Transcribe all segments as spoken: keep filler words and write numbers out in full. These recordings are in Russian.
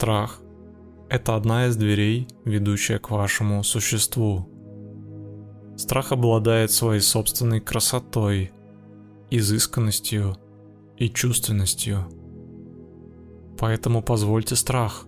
Страх – это одна из дверей, ведущая к вашему существу. Страх обладает своей собственной красотой, изысканностью и чувственностью. Поэтому позвольте страх.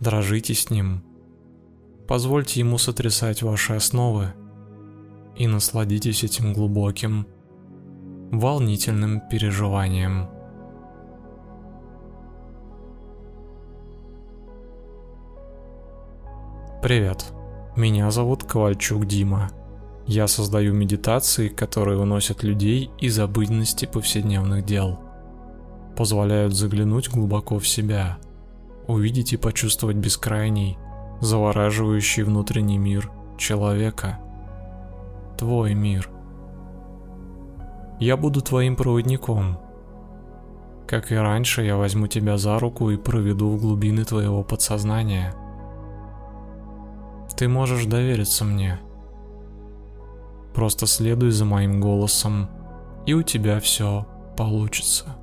Дрожите с ним. Позвольте ему сотрясать ваши основы и насладитесь этим глубоким, волнительным переживанием. Привет, меня зовут Ковальчук Дима. Я создаю медитации, которые выносят людей из обыденности повседневных дел, позволяют заглянуть глубоко в себя, увидеть и почувствовать бескрайний, завораживающий внутренний мир человека. Твой мир. Я буду твоим проводником. Как и раньше, я возьму тебя за руку и проведу в глубины твоего подсознания. Ты можешь довериться мне. Просто следуй за моим голосом, и у тебя все получится.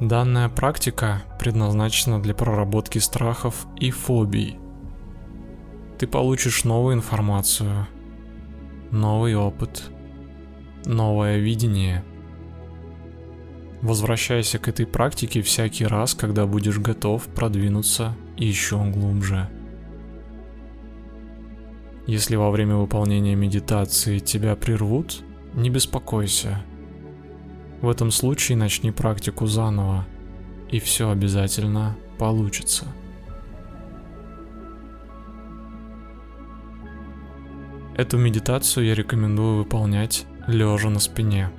Данная практика предназначена для проработки страхов и фобий. Ты получишь новую информацию, новый опыт, новое видение. Возвращайся к этой практике всякий раз, когда будешь готов продвинуться еще глубже. Если во время выполнения медитации тебя прервут, не беспокойся. В этом случае начни практику заново, и все обязательно получится. Эту медитацию я рекомендую выполнять лежа на спине.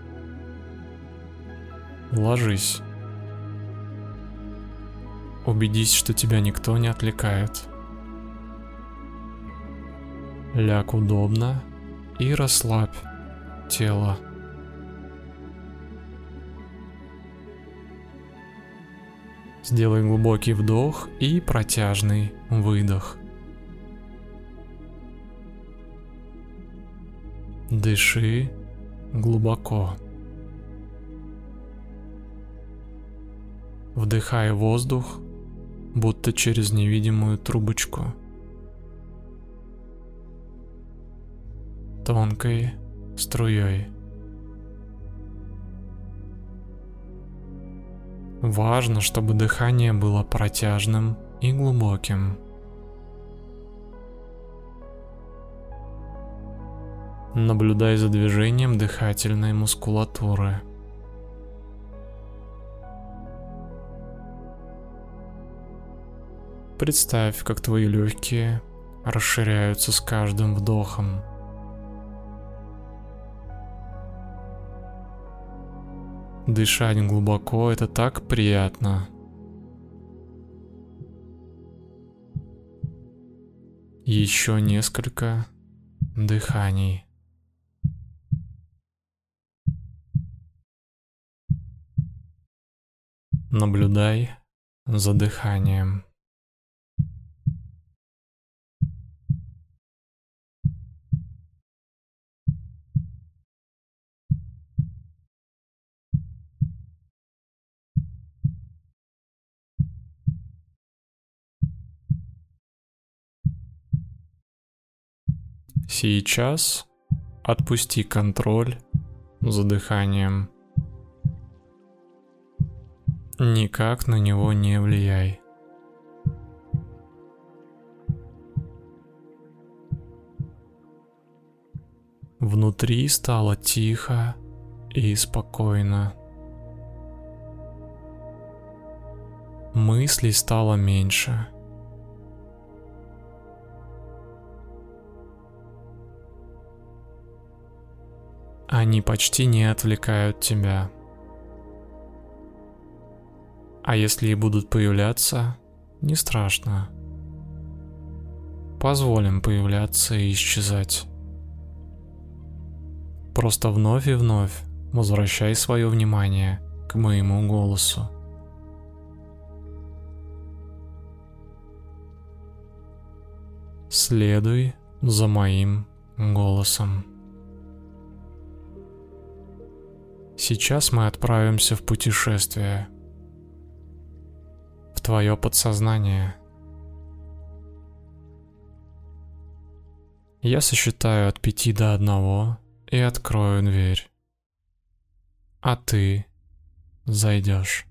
Ложись. Убедись, что тебя никто не отвлекает. Ляг удобно и расслабь тело. Сделай глубокий вдох и протяжный выдох. Дыши глубоко. Вдыхай воздух, будто через невидимую трубочку. Тонкой струей. Важно, чтобы дыхание было протяжным и глубоким. Наблюдай за движением дыхательной мускулатуры. Представь, как твои легкие расширяются с каждым вдохом. Дышать глубоко – это так приятно. Еще несколько дыханий. Наблюдай за дыханием. Сейчас отпусти контроль за дыханием. Никак на него не влияй. Внутри стало тихо и спокойно. Мыслей стало меньше. Они почти не отвлекают тебя. А если и будут появляться, не страшно. Позволим появляться и исчезать. Просто вновь и вновь возвращай свое внимание к моему голосу. Следуй за моим голосом. Сейчас мы отправимся в путешествие. В твое подсознание. Я сосчитаю от пяти до одного и открою дверь. А ты зайдешь.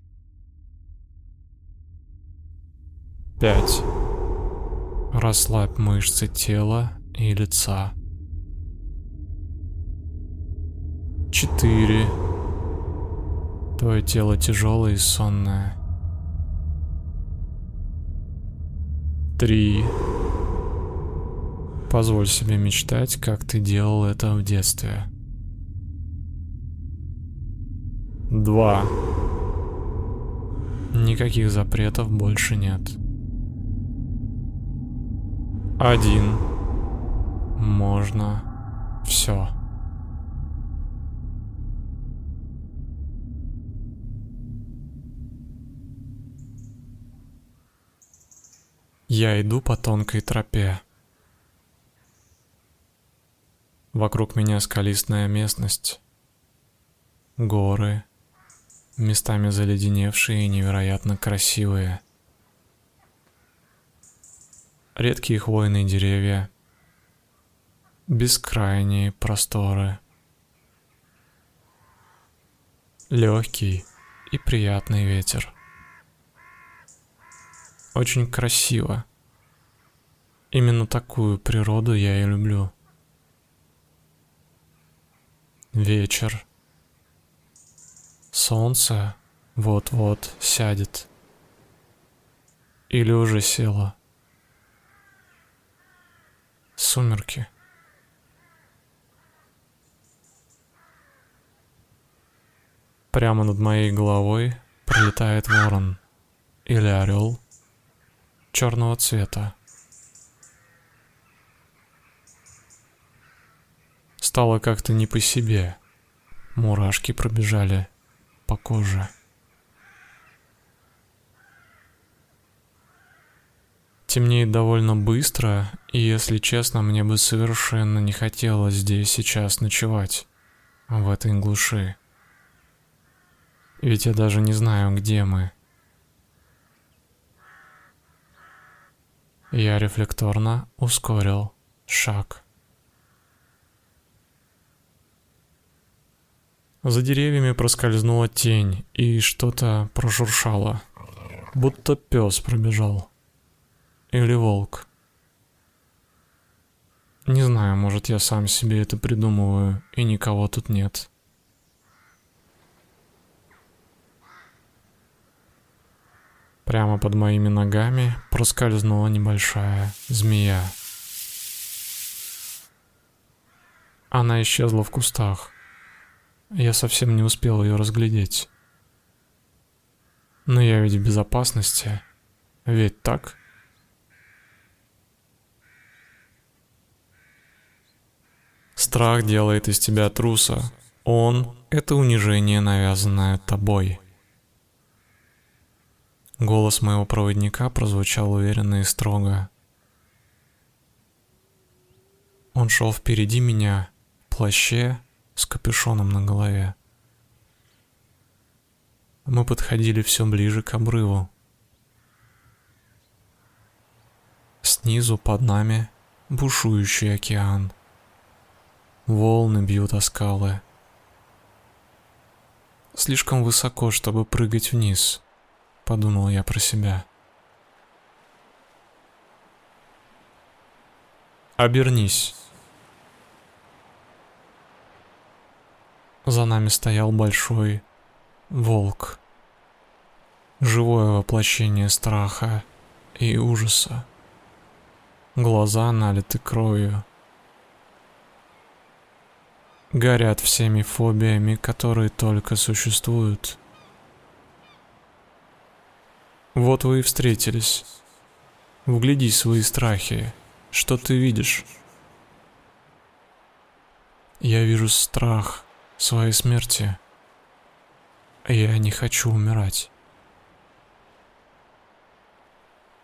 Пять. Расслабь мышцы тела и лица. Четыре. Твое тело тяжелое и сонное. Три. Позволь себе мечтать, как ты делал это в детстве. Два. Никаких запретов больше нет. Один. Можно все. Я иду по тонкой тропе. Вокруг меня скалистая местность, горы, местами заледеневшие и невероятно красивые, редкие хвойные деревья, бескрайние просторы, легкий и приятный ветер. Очень красиво. Именно такую природу я и люблю. Вечер. Солнце вот-вот сядет. Или уже село. Сумерки. Прямо над моей головой пролетает ворон или орел черного цвета. Стало как-то не по себе. Мурашки пробежали по коже. Темнеет довольно быстро, и, если честно, мне бы совершенно не хотелось здесь сейчас ночевать, в этой глуши. Ведь я даже не знаю, где мы. Я рефлекторно ускорил шаг. За деревьями проскользнула тень, и что-то прошуршало, будто пес пробежал. Или волк. Не знаю, может, я сам себе это придумываю, и никого тут нет. Прямо под моими ногами проскользнула небольшая змея. Она исчезла в кустах. Я совсем не успел ее разглядеть. Но я ведь в безопасности. Ведь так? Страх делает из тебя труса. Он — это унижение, навязанное тобой. Голос моего проводника прозвучал уверенно и строго. Он шел впереди меня в плаще, с капюшоном на голове. Мы подходили все ближе к обрыву. Снизу под нами бушующий океан. Волны бьют о скалы. Слишком высоко, чтобы прыгать вниз, подумал я про себя. Обернись. За нами стоял большой волк, живое воплощение страха и ужаса. Глаза налиты кровью. Горят всеми фобиями, которые только существуют. Вот вы и встретились. Вгляди свои страхи. Что ты видишь? Я вижу страх своей смерти. Я не хочу умирать.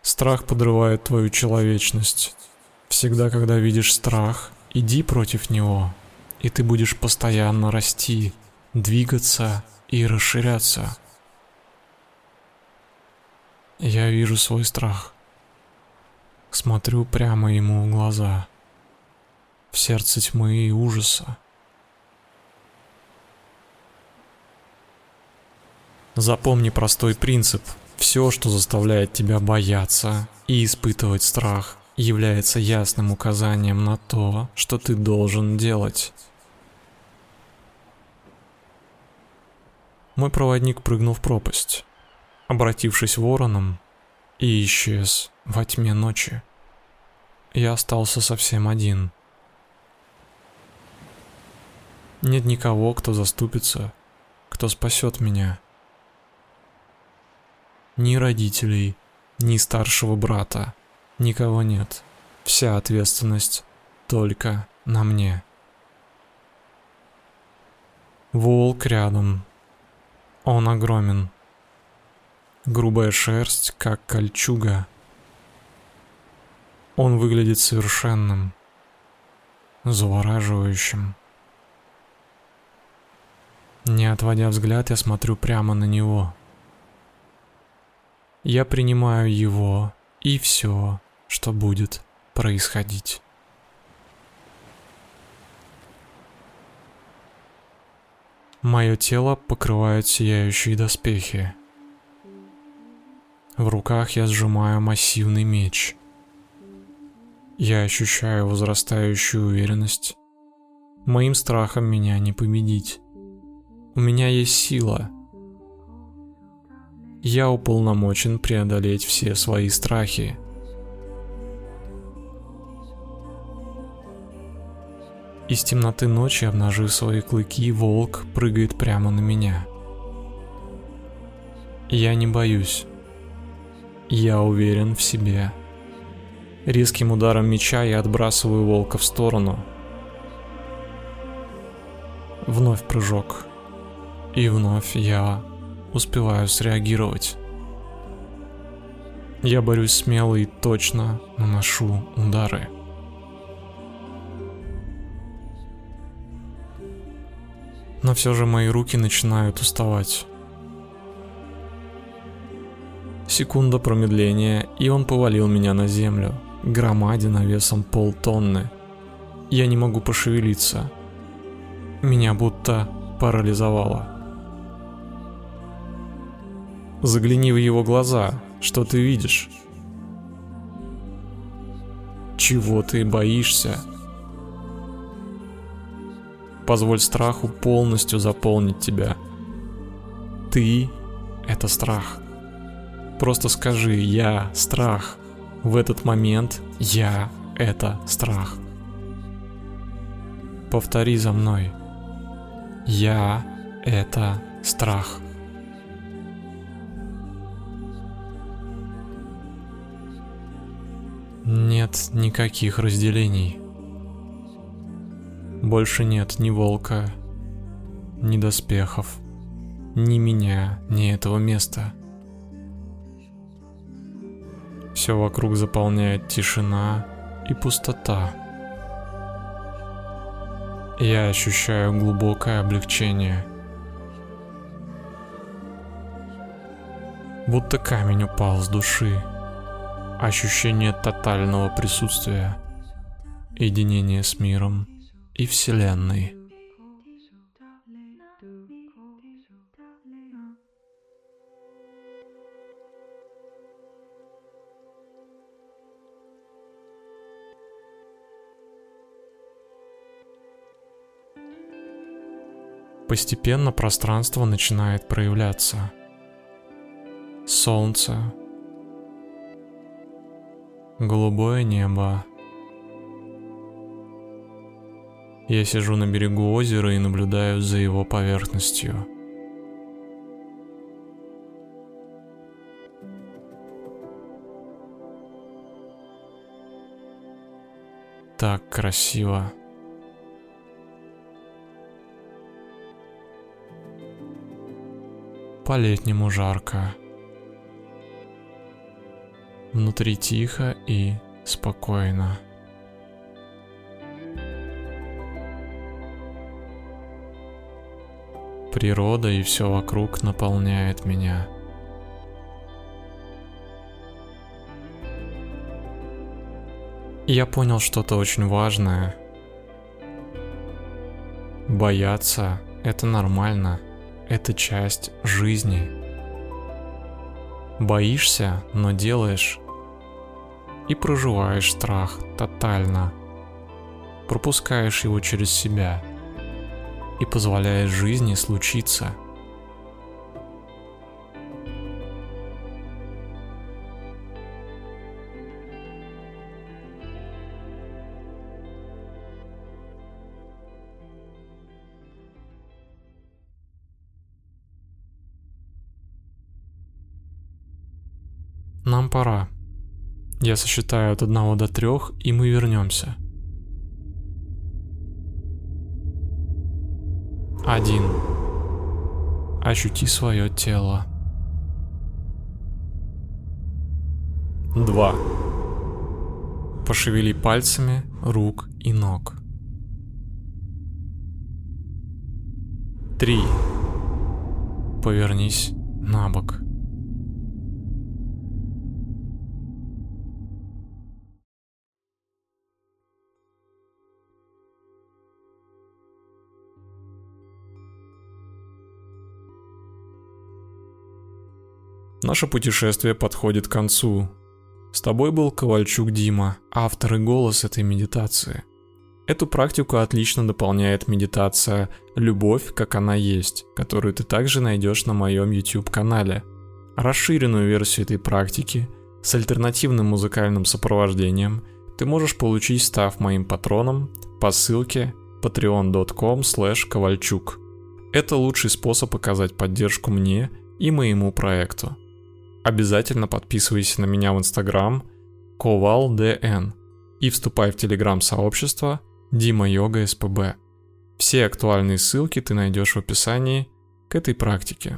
Страх подрывает твою человечность. Всегда, когда видишь страх, иди против него, и ты будешь постоянно расти, двигаться и расширяться. Я вижу свой страх. Смотрю прямо ему в глаза, в сердце тьмы и ужаса. Запомни простой принцип. Все, что заставляет тебя бояться и испытывать страх, является ясным указанием на то, что ты должен делать. Мой проводник прыгнул в пропасть, обратившись вороном, и исчез во тьме ночи. Я остался совсем один. Нет никого, кто заступится, кто спасет меня. Ни родителей, ни старшего брата, никого нет. Вся ответственность только на мне. Волк рядом. Он огромен. Грубая шерсть, как кольчуга. Он выглядит совершенным, завораживающим. Не отводя взгляд, я смотрю прямо на него. Я принимаю его и все, что будет происходить. Мое тело покрывают сияющие доспехи. В руках я сжимаю массивный меч. Я ощущаю возрастающую уверенность. Моим страхом меня не победить. У меня есть сила. Я уполномочен преодолеть все свои страхи. Из темноты ночи, обнажив свои клыки, волк прыгает прямо на меня. Я не боюсь. Я уверен в себе. Резким ударом меча я отбрасываю волка в сторону. Вновь прыжок. И вновь я успеваю среагировать. Я борюсь смело и точно наношу удары. Но все же мои руки начинают уставать. Секунда промедления, и он повалил меня на землю, громадина весом полтонны. Я не могу пошевелиться. Меня будто парализовало. Загляни в его глаза, что ты видишь? Чего ты боишься? Позволь страху полностью заполнить тебя. Ты — это страх. Просто скажи: «Я — страх». В этот момент «Я — это страх». Повтори за мной. «Я — это страх». Нет никаких разделений. Больше нет ни волка, ни доспехов, ни меня, ни этого места. Все вокруг заполняет тишина и пустота. Я ощущаю глубокое облегчение. Будто камень упал с души. Ощущение тотального присутствия, единение с миром и Вселенной. Постепенно пространство начинает проявляться. Солнце, голубое небо. Я сижу на берегу озера и наблюдаю за его поверхностью. Так красиво. По-летнему жарко. Внутри тихо и спокойно. Природа и все вокруг наполняет меня. Я понял что-то очень важное. Бояться — это нормально, это часть жизни. Боишься, но делаешь. И проживаешь страх тотально. Пропускаешь его через себя. И позволяешь жизни случиться. Нам пора. Я сосчитаю от одного до трех, и мы вернемся. Один. Ощути свое тело. Два. Пошевели пальцами рук и ног. Три. Повернись на бок. Наше путешествие подходит к концу. С тобой был Ковальчук Дима, автор и голос этой медитации. Эту практику отлично дополняет медитация «Любовь, как она есть», которую ты также найдешь на моем YouTube-канале. Расширенную версию этой практики с альтернативным музыкальным сопровождением ты можешь получить, став моим патроном по ссылке патреон точка ком слэш ковальчук. Это лучший способ оказать поддержку мне и моему проекту. Обязательно подписывайся на меня в Инстаграм ковал дэ эн и вступай в Телеграм-сообщество Дима Йога эс пэ бэ. Все актуальные ссылки ты найдешь в описании к этой практике.